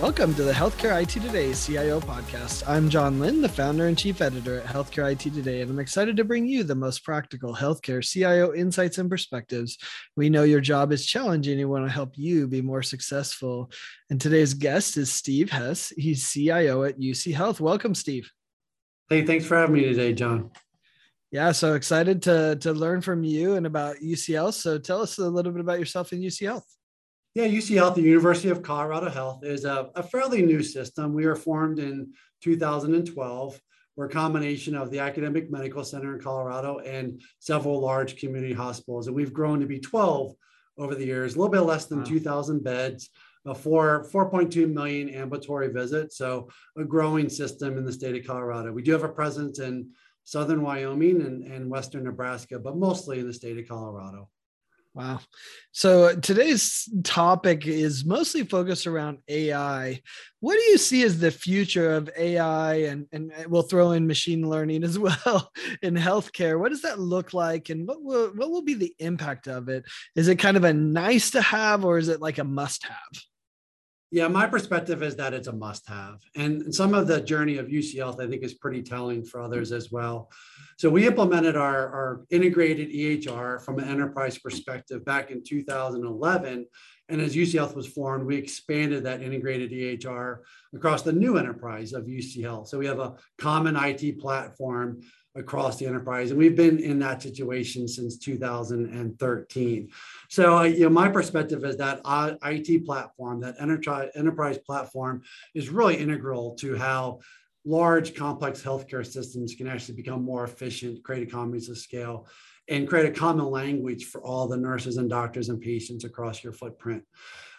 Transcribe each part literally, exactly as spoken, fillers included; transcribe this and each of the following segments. Welcome to the Healthcare I T Today C I O podcast. I'm John Lynn, the founder and chief editor at Healthcare I T Today, and I'm excited to bring you the most practical healthcare C I O insights and perspectives. We know your job is challenging and we want to help you be more successful. And today's guest is Steve Hess. He's C I O at U C Health. Welcome, Steve. Hey, thanks for having me today, John. Yeah, so excited to, to learn from you and about U C Health. So tell us a little bit about yourself and U C Health. Yeah, U C Health, the University of Colorado Health, is a, a fairly new system. We were formed in two thousand twelve. We're a combination of the Academic Medical Center in Colorado and several large community hospitals. And we've grown to be twelve over the years, a little bit less than wow. two thousand beds, uh, for four point two million ambulatory visits. So a growing system in the state of Colorado. We do have a presence in southern Wyoming and, and western Nebraska, but mostly in the state of Colorado. Wow. So today's topic is mostly focused around A I. What do you see as the future of A I? And, and we'll throw in machine learning as well in healthcare. What does that look like? And what will, what will be the impact of it? Is it kind of a nice to have, or is it like a must have? Yeah, my perspective is that it's a must have. And some of the journey of U C Health, I think, is pretty telling for others as well. So we implemented our, our integrated E H R from an enterprise perspective back in two thousand eleven. And as U C Health was formed, we expanded that integrated E H R across the new enterprise of U C Health. So we have a common I T platform across the enterprise. And we've been in that situation since two thousand thirteen. So uh, you know, my perspective is that I T platform, that enterprise enterprise platform, is really integral to how large, complex healthcare systems can actually become more efficient, create economies of scale, and create a common language for all the nurses and doctors and patients across your footprint.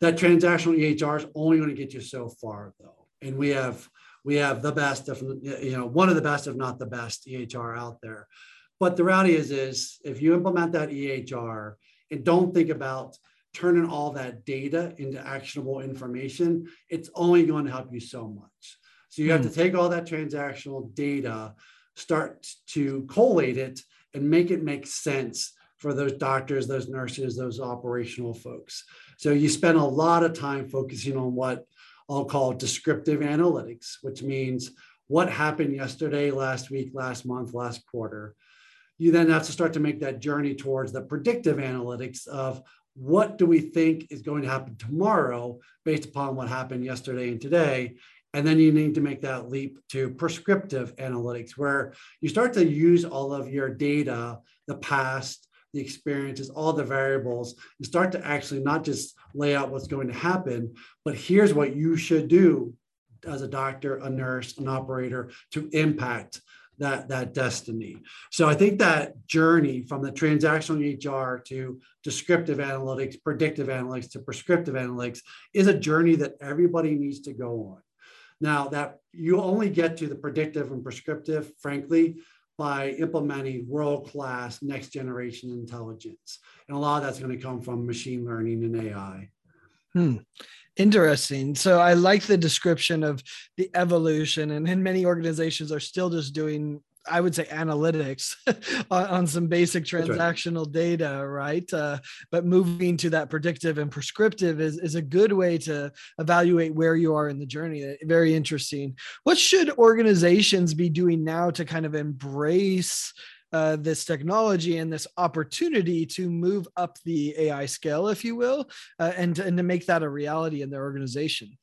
That transactional E H R is only going to get you so far, though. And we have We have the best, if, you know, one of the best, if not the best E H R out there. But the reality is, is if you implement that E H R and don't think about turning all that data into actionable information, it's only going to help you so much. So you mm. have to take all that transactional data, start to collate it, and make it make sense for those doctors, those nurses, those operational folks. So you spend a lot of time focusing on what I'll call descriptive analytics, which means what happened yesterday, last week, last month, last quarter. You then have to start to make that journey towards the predictive analytics of what do we think is going to happen tomorrow based upon what happened yesterday and today. And then you need to make that leap to prescriptive analytics, where you start to use all of your data, the past, the experiences, all the variables, and start to actually not just lay out what's going to happen, but here's what you should do as a doctor, a nurse, an operator to impact that, that destiny. So I think that journey from the transactional E H R to descriptive analytics, predictive analytics to prescriptive analytics is a journey that everybody needs to go on. Now, that you only get to the predictive and prescriptive, frankly, by implementing world-class next-generation intelligence. And a lot of that's going to come from machine learning and A I. Hmm. Interesting. So I like the description of the evolution, and, and many organizations are still just doing, I would say, analytics on, on some basic transactional right. data, right? Uh, but moving to that predictive and prescriptive is, is a good way to evaluate where you are in the journey. Very interesting. What should organizations be doing now to kind of embrace uh, this technology and this opportunity to move up the A I scale, if you will, uh, and, and to make that a reality in their organization?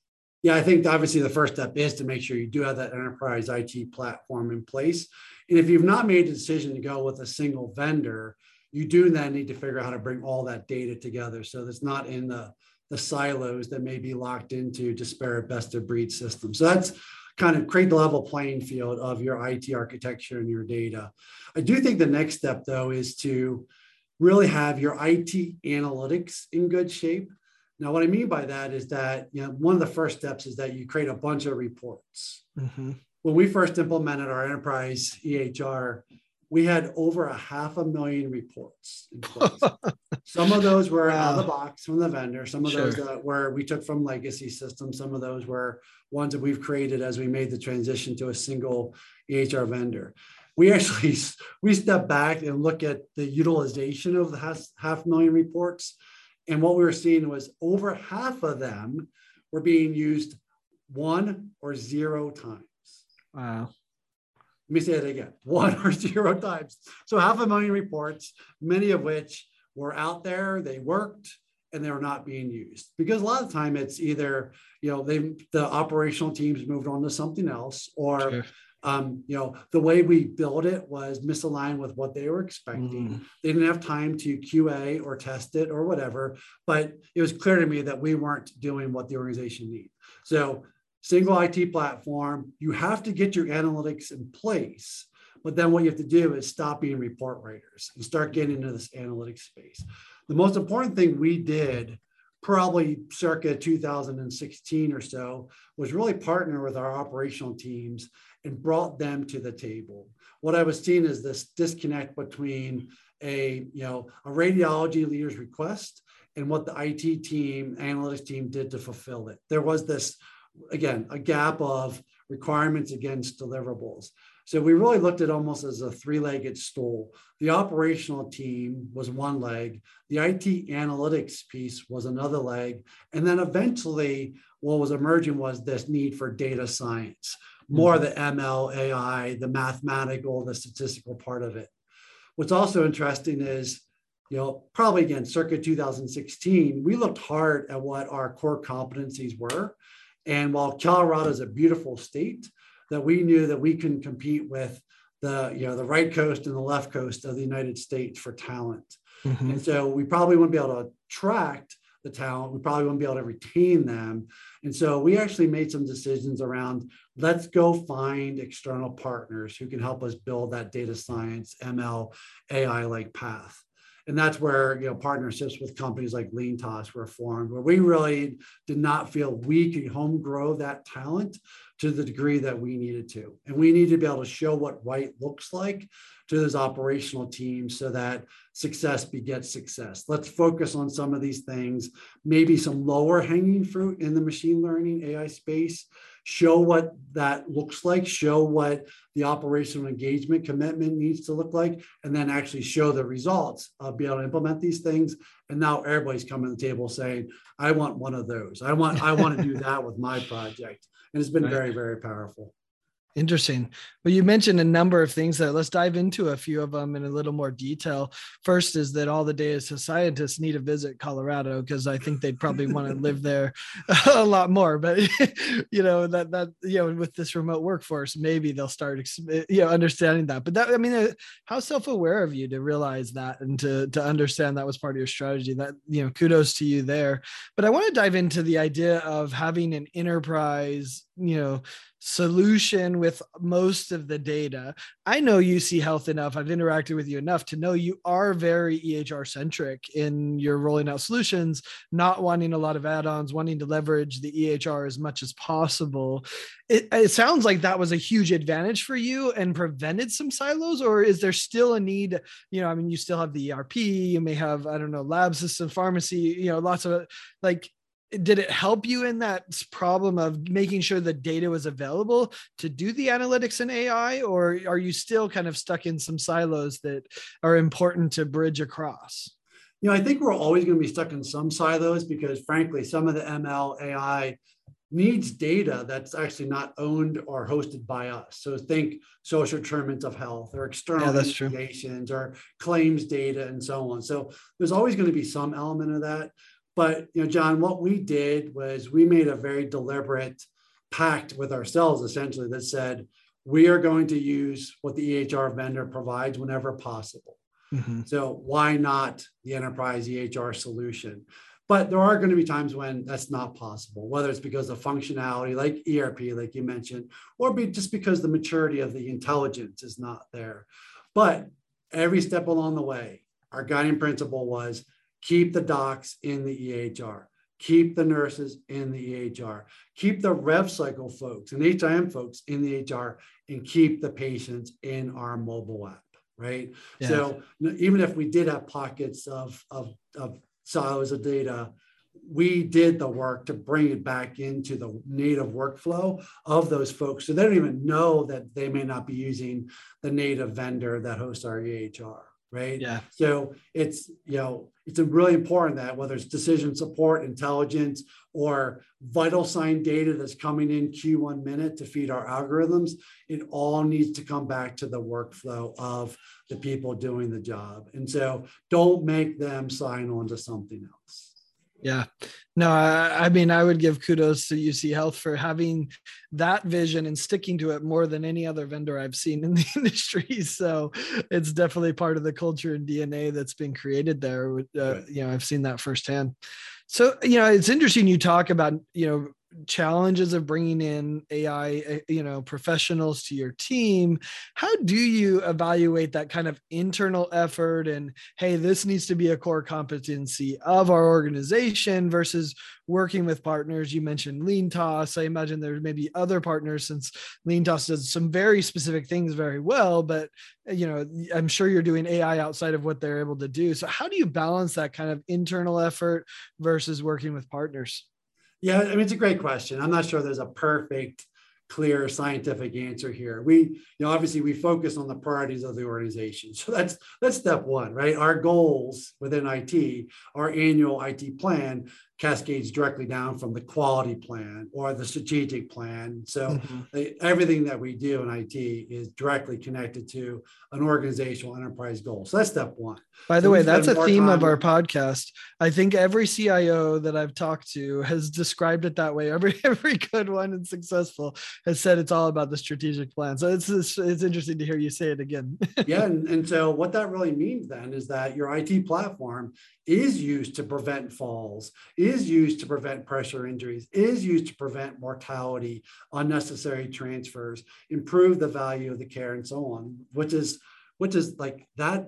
Yeah, I think obviously the first step is to make sure you do have that enterprise I T platform in place. And if you've not made a decision to go with a single vendor, you do then need to figure out how to bring all that data together so that's not in the, the silos that may be locked into disparate best of breed systems. So that's kind of create the level playing field of your I T architecture and your data. I do think the next step, though, is to really have your I T analytics in good shape. Now, what I mean by that is that, you know, one of the first steps is that you create a bunch of reports. Mm-hmm. When we first implemented our enterprise E H R, we had over a half a million reports in place. Some of those were wow. out of the box from the vendor. Some of sure. those that were we took from legacy systems. Some of those were ones that we've created as we made the transition to a single E H R vendor. We actually we step back and look at the utilization of the half, half million reports. And what we were seeing was over half of them were being used one or zero times. Wow. Let me say it again, one or zero times. So half a million reports, many of which were out there, they worked, and they were not being used. Because a lot of time it's either, you know, they the operational teams moved on to something else, or, sure. um, you know, the way we built it was misaligned with what they were expecting. Mm. They didn't have time to Q A or test it or whatever, but it was clear to me that we weren't doing what the organization needed. So single I T platform, you have to get your analytics in place, but then what you have to do is stop being report writers and start getting into this analytics space. The most important thing we did, probably circa two thousand sixteen or so, was really partner with our operational teams and brought them to the table. What I was seeing is this disconnect between a, you know, a radiology leader's request and what the I T team, analytics team did to fulfill it. There was this, again, a gap of requirements against deliverables. So we really looked at almost as a three-legged stool. The operational team was one leg, the I T analytics piece was another leg, and then eventually what was emerging was this need for data science, more mm-hmm. the M L, A I, the mathematical, the statistical part of it. What's also interesting is, you know, probably again, circa two thousand sixteen, we looked hard at what our core competencies were. And while Colorado is a beautiful state, that we knew that we can compete with the, you know, the right coast and the left coast of the United States for talent. Mm-hmm. And so we probably wouldn't be able to attract the talent. We probably wouldn't be able to retain them. And so we actually made some decisions around, let's go find external partners who can help us build that data science, M L, A I-like path. And that's where, you know, partnerships with companies like LeanTaaS were formed, where we really did not feel we could home grow that talent to the degree that we needed to. And we need to be able to show what right looks like to those operational teams so that success begets success. Let's focus on some of these things, maybe some lower hanging fruit in the machine learning A I space, show what that looks like, show what the operational engagement commitment needs to look like, and then actually show the results of being able to implement these things. And now everybody's coming to the table saying, I want one of those. I want, I want to do that with my project. And it's been right. very, very powerful. Interesting. Well, you mentioned a number of things there. Let's dive into a few of them in a little more detail. First is that all the data scientists need to visit Colorado, because I think they'd probably want to live there a lot more. But, you know, that, that, you know, with this remote workforce, maybe they'll start, you know, understanding that. But that, I mean, how self-aware of you to realize that and to, to understand that was part of your strategy. That, you know, kudos to you there. But I want to dive into the idea of having an enterprise, you know, solution with most of the data. I know U C Health enough. I've interacted with you enough to know you are very E H R centric in your rolling out solutions, not wanting a lot of add-ons, wanting to leverage the E H R as much as possible. It, it sounds like that was a huge advantage for you and prevented some silos, or is there still a need? You know, I mean, you still have the E R P, you may have, I don't know, lab system, pharmacy, you know, lots of like, did it help you in that problem of making sure the data was available to do the analytics and A I, or are you still kind of stuck in some silos that are important to bridge across? You know, I think we're always going to be stuck in some silos because, frankly, some of the M L, A I needs data that's actually not owned or hosted by us. So think social determinants of health or external yeah, investigations or claims data and so on. So there's always going to be some element of that. But, you know, John, what we did was we made a very deliberate pact with ourselves, essentially, that said, we are going to use what the E H R vendor provides whenever possible. Mm-hmm. So why not the enterprise E H R solution? But there are going to be times when that's not possible, whether it's because of functionality like E R P, like you mentioned, or be just because the maturity of the intelligence is not there. But every step along the way, our guiding principle was, keep the docs in the E H R, keep the nurses in the E H R, keep the rev cycle folks and H I M folks in the E H R, and keep the patients in our mobile app, right? Yeah. So even if we did have pockets of, of, of silos of data, we did the work to bring it back into the native workflow of those folks. So they don't even know that they may not be using the native vendor that hosts our E H R. right? Yeah. So it's, you know, it's really important that whether it's decision support, intelligence, or vital sign data that's coming in Q one minute to feed our algorithms, it all needs to come back to the workflow of the people doing the job. And so don't make them sign on to something else. Yeah. No, I, I mean, I would give kudos to U C Health for having that vision and sticking to it more than any other vendor I've seen in the industry. So it's definitely part of the culture and D N A that's been created there. Uh, right. You know, I've seen that firsthand. So, you know, it's interesting you talk about, you know, challenges of bringing in A I, you know, professionals to your team. How do you evaluate that kind of internal effort and, hey, this needs to be a core competency of our organization versus working with partners? You mentioned LeanTaaS. I imagine there's maybe other partners, since LeanTaaS does some very specific things very well, but, you know, I'm sure you're doing A I outside of what they're able to do. So how do you balance that kind of internal effort versus working with partners? Yeah, I mean, it's a great question. I'm not sure there's a perfect, clear scientific answer here. We, you know, obviously we focus on the priorities of the organization. So that's that's step one, right? Our goals within I T, our annual I T plan cascades directly down from the quality plan or the strategic plan. So mm-hmm. everything that we do in I T is directly connected to an organizational enterprise goal. So that's step one. By the so way, that's a theme of our podcast. I think every C I O that I've talked to has described it that way. Every every good one and successful has said it's all about the strategic plan. So it's it's, it's interesting to hear you say it again. Yeah. And, and so what that really means then is that your I T platform is used to prevent falls, is used to prevent pressure injuries, is used to prevent mortality, unnecessary transfers, improve the value of the care, and so on, which is, which is like that,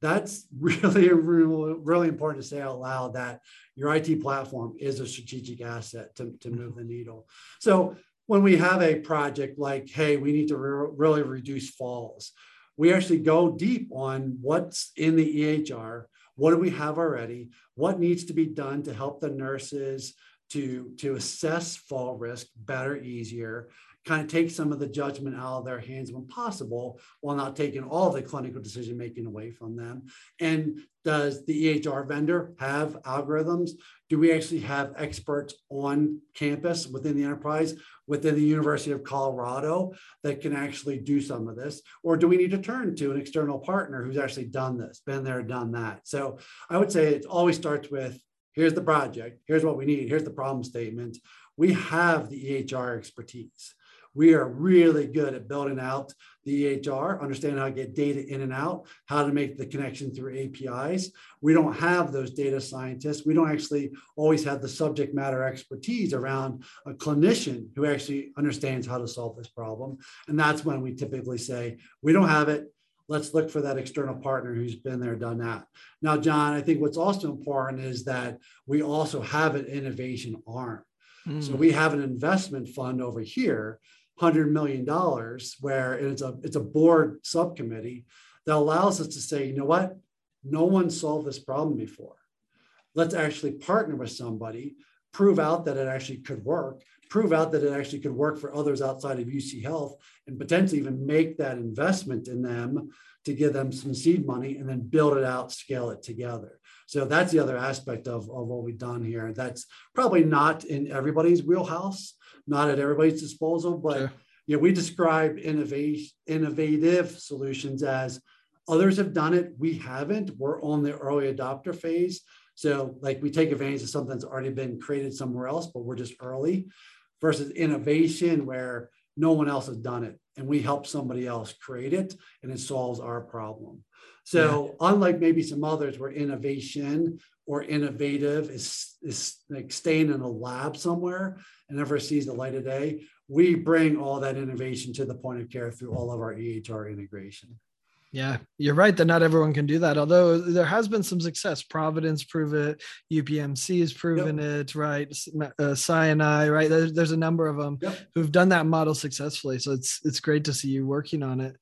that's really, really, really important to say out loud, that your I T platform is a strategic asset to, to move the needle. So when we have a project like, hey, we need to re- really reduce falls, we actually go deep on what's in the E H R. What do we have already? What needs to be done to help the nurses to, to assess fall risk better, easier, kind of take some of the judgment out of their hands when possible, while not taking all the clinical decision-making away from them? And does the E H R vendor have algorithms? Do we actually have experts on campus within the enterprise, within the University of Colorado, that can actually do some of this? Or do we need to turn to an external partner who's actually done this, been there, done that? So I would say it always starts with, here's the project, here's what we need, here's the problem statement. We have the E H R expertise. We are really good at building out the E H R, understanding how to get data in and out, how to make the connection through A P Is. We don't have those data scientists. We don't actually always have the subject matter expertise around a clinician who actually understands how to solve this problem. And that's when we typically say, we don't have it. Let's look for that external partner who's been there, done that. Now, John, I think what's also important is that we also have an innovation arm. Mm. So we have an investment fund over here, one hundred million dollars, where it's a, it's a board subcommittee that allows us to say, you know what, no one solved this problem before. Let's actually partner with somebody, prove out that it actually could work, prove out that it actually could work for others outside of U C Health, and potentially even make that investment in them to give them some seed money and then build it out, scale it together. So that's the other aspect of, of what we've done here. That's probably not in everybody's wheelhouse, not at everybody's disposal, but sure. You know, we describe innovation, innovative solutions as others have done it, we haven't, we're on the early adopter phase. So like we take advantage of something that's already been created somewhere else, but we're just early, versus innovation where no one else has done it and we help somebody else create it and it solves our problem. So yeah. Unlike maybe some others where innovation or innovative is, is like staying in a lab somewhere and never sees the light of day, we bring all that innovation to the point of care through all of our E H R integration. Yeah, you're right that not everyone can do that. Although there has been some success. Providence prove it. U P M C has proven yep. it, right? Uh, Sinai, right? There's, there's a number of them yep. who've done that model successfully. So it's it's great to see you working on it.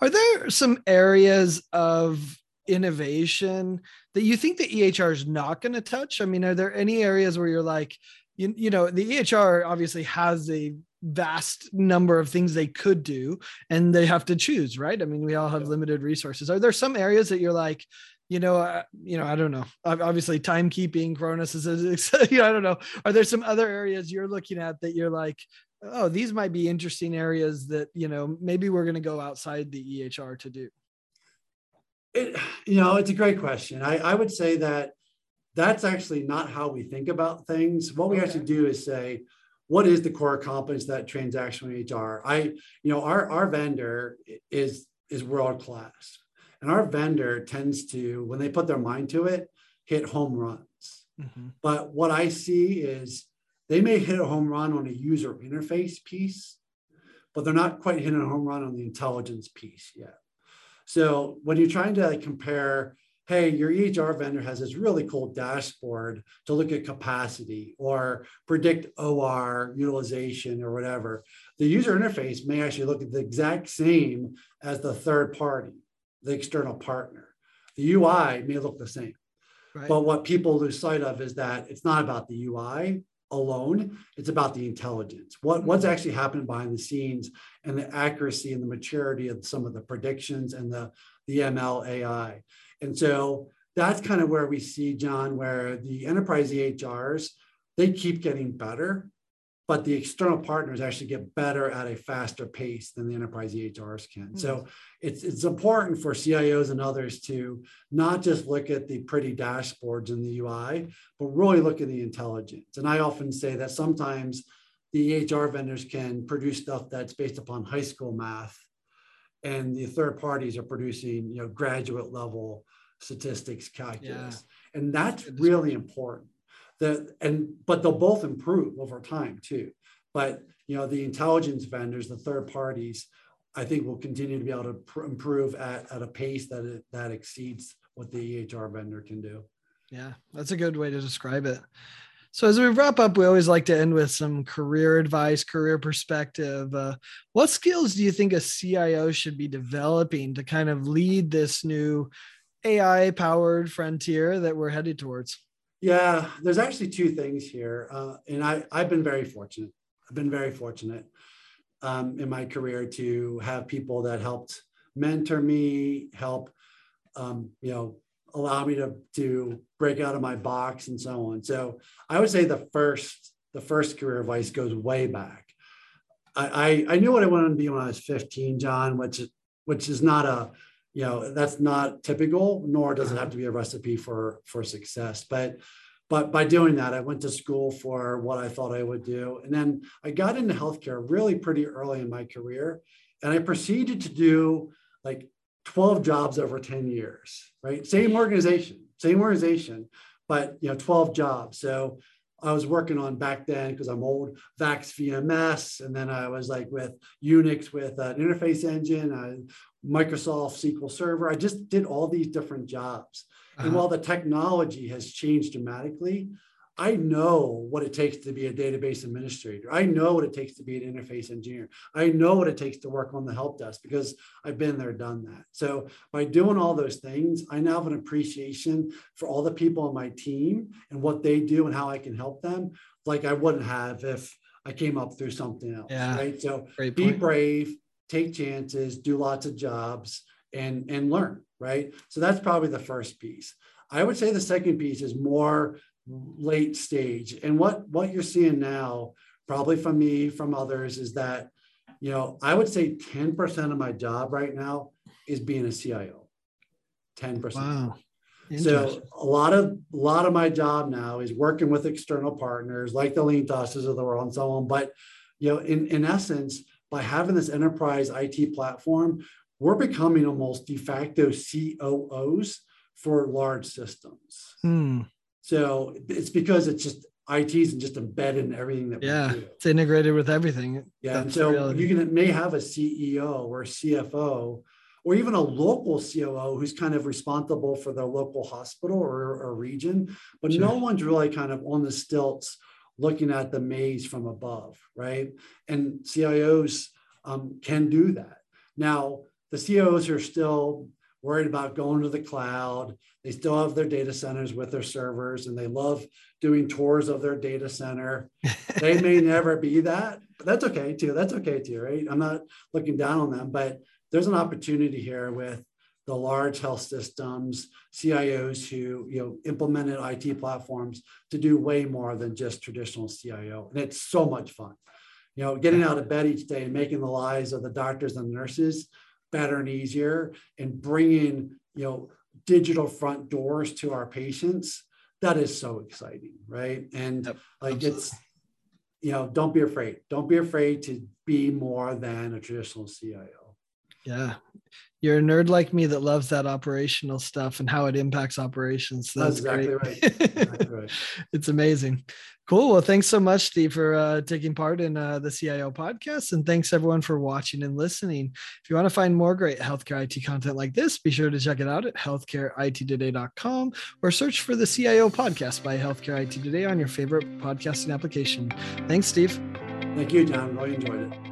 Are there some areas of innovation that you think the E H R is not going to touch? I mean, are there any areas where you're like, you, you know, the E H R obviously has a vast number of things they could do, and they have to choose, right? I mean, we all have limited resources. Are there some areas that you're like, you know, uh, you know, I don't know, obviously timekeeping, Kronos is, a, you know, I don't know. Are there some other areas you're looking at that you're like, oh, these might be interesting areas that, you know, maybe we're going to go outside the E H R to do? It, you know, it's a great question. I, I would say that that's actually not how we think about things. What we okay. actually do is say, what is the core competence that transactional H R? I, you know, our, our vendor is, is world-class, and our vendor tends to, when they put their mind to it, hit home runs. Mm-hmm. But what I see is they may hit a home run on a user interface piece, but they're not quite hitting a home run on the intelligence piece yet. So when you're trying to compare, hey, your E H R vendor has this really cool dashboard to look at capacity or predict O R utilization or whatever, the user interface may actually look at the exact same as the third party, the external partner. The U I may look the same. Right. But what people lose sight of is that it's not about the U I alone, it's about the intelligence. What, what's actually happening behind the scenes, and the accuracy and the maturity of some of the predictions and the, the M L A I. And so that's kind of where we see, John, where the enterprise E H Rs, they keep getting better, but the external partners actually get better at a faster pace than the enterprise E H Rs can. Mm-hmm. So it's, it's important for C I Os and others to not just look at the pretty dashboards in the U I, but really look at the intelligence. And I often say that sometimes the E H R vendors can produce stuff that's based upon high school math, and the third parties are producing, you know, graduate level statistics calculus. Yeah. And that's really important. The, and but they'll both improve over time too. But, you know, the intelligence vendors, the third parties, I think will continue to be able to pr- improve at, at a pace that it, that exceeds what the E H R vendor can do. Yeah, that's a good way to describe it. So as we wrap up, we always like to end with some career advice, career perspective. Uh, what skills do you think a C I O should be developing to kind of lead this new A I-powered frontier that we're headed towards? Yeah, there's actually two things here. Uh, and I, I've been very fortunate. I've been very fortunate um, in my career to have people that helped mentor me, help, um, you know, allow me to, to break out of my box and so on. So I would say the first, the first career advice goes way back. I, I, I knew what I wanted to be when I was fifteen, John, which, which is not a, you know, that's not typical, nor does it have to be a recipe for, for success. But, but by doing that, I went to school for what I thought I would do. And then I got into healthcare really pretty early in my career. And I proceeded to do like twelve jobs over ten years, right? Same organization, same organization, but, you know, twelve jobs. So I was working on, back then, because I'm old, Vax V M S. And then I was like with Unix with an interface engine, I, Microsoft S Q L Server. I just did all these different jobs. Uh-huh. And while the technology has changed dramatically, I know what it takes to be a database administrator. I know what it takes to be an interface engineer. I know what it takes to work on the help desk because I've been there, done that. So by doing all those things, I now have an appreciation for all the people on my team and what they do and how I can help them, like I wouldn't have if I came up through something else, yeah, right? So be brave, take chances, do lots of jobs, and, and learn, right? So that's probably the first piece. I would say the second piece is more late stage. And what, what you're seeing now, probably from me, from others, is that, you know, I would say ten percent of my job right now is being a C I O, ten percent. Wow. So a lot of, a lot of my job now is working with external partners like the LeanTaaSes of the world and so on. But, you know, in, in essence, by having this enterprise I T platform, we're becoming almost de facto C O Os for large systems. Hmm. So it's because it's just I T is just embedded in everything that yeah, we do. Yeah, it's integrated with everything. Yeah, that's and so reality. You can may have a C E O or a C F O or even a local C O O who's kind of responsible for their local hospital or, or region, but sure. No one's really kind of on the stilts looking at the maze from above, right? And C I Os um, can do that. Now, the C O Os are still worried about going to the cloud. They still have their data centers with their servers, and they love doing tours of their data center. They may never be that, but that's okay too. That's okay too, right? I'm not looking down on them, but there's an opportunity here with the large health systems, C I Os who you know implemented I T platforms to do way more than just traditional C I O. And it's so much fun. You know, getting out of bed each day and making the lives of the doctors and nurses better and easier, and bringing, you know, digital front doors to our patients, that is so exciting, right? And yep, like absolutely. It's, you know, don't be afraid. Don't be afraid to be more than a traditional C I O. Yeah. You're a nerd like me that loves that operational stuff and how it impacts operations. So that's, that's exactly great. Right. Exactly right. It's amazing. Cool. Well, thanks so much, Steve, for uh, taking part in uh, the C I O podcast. And thanks everyone for watching and listening. If you want to find more great healthcare I T content like this, be sure to check it out at healthcare I T today dot com or search for the C I O podcast by Healthcare I T Today on your favorite podcasting application. Thanks, Steve. Thank you, John. Really enjoyed it.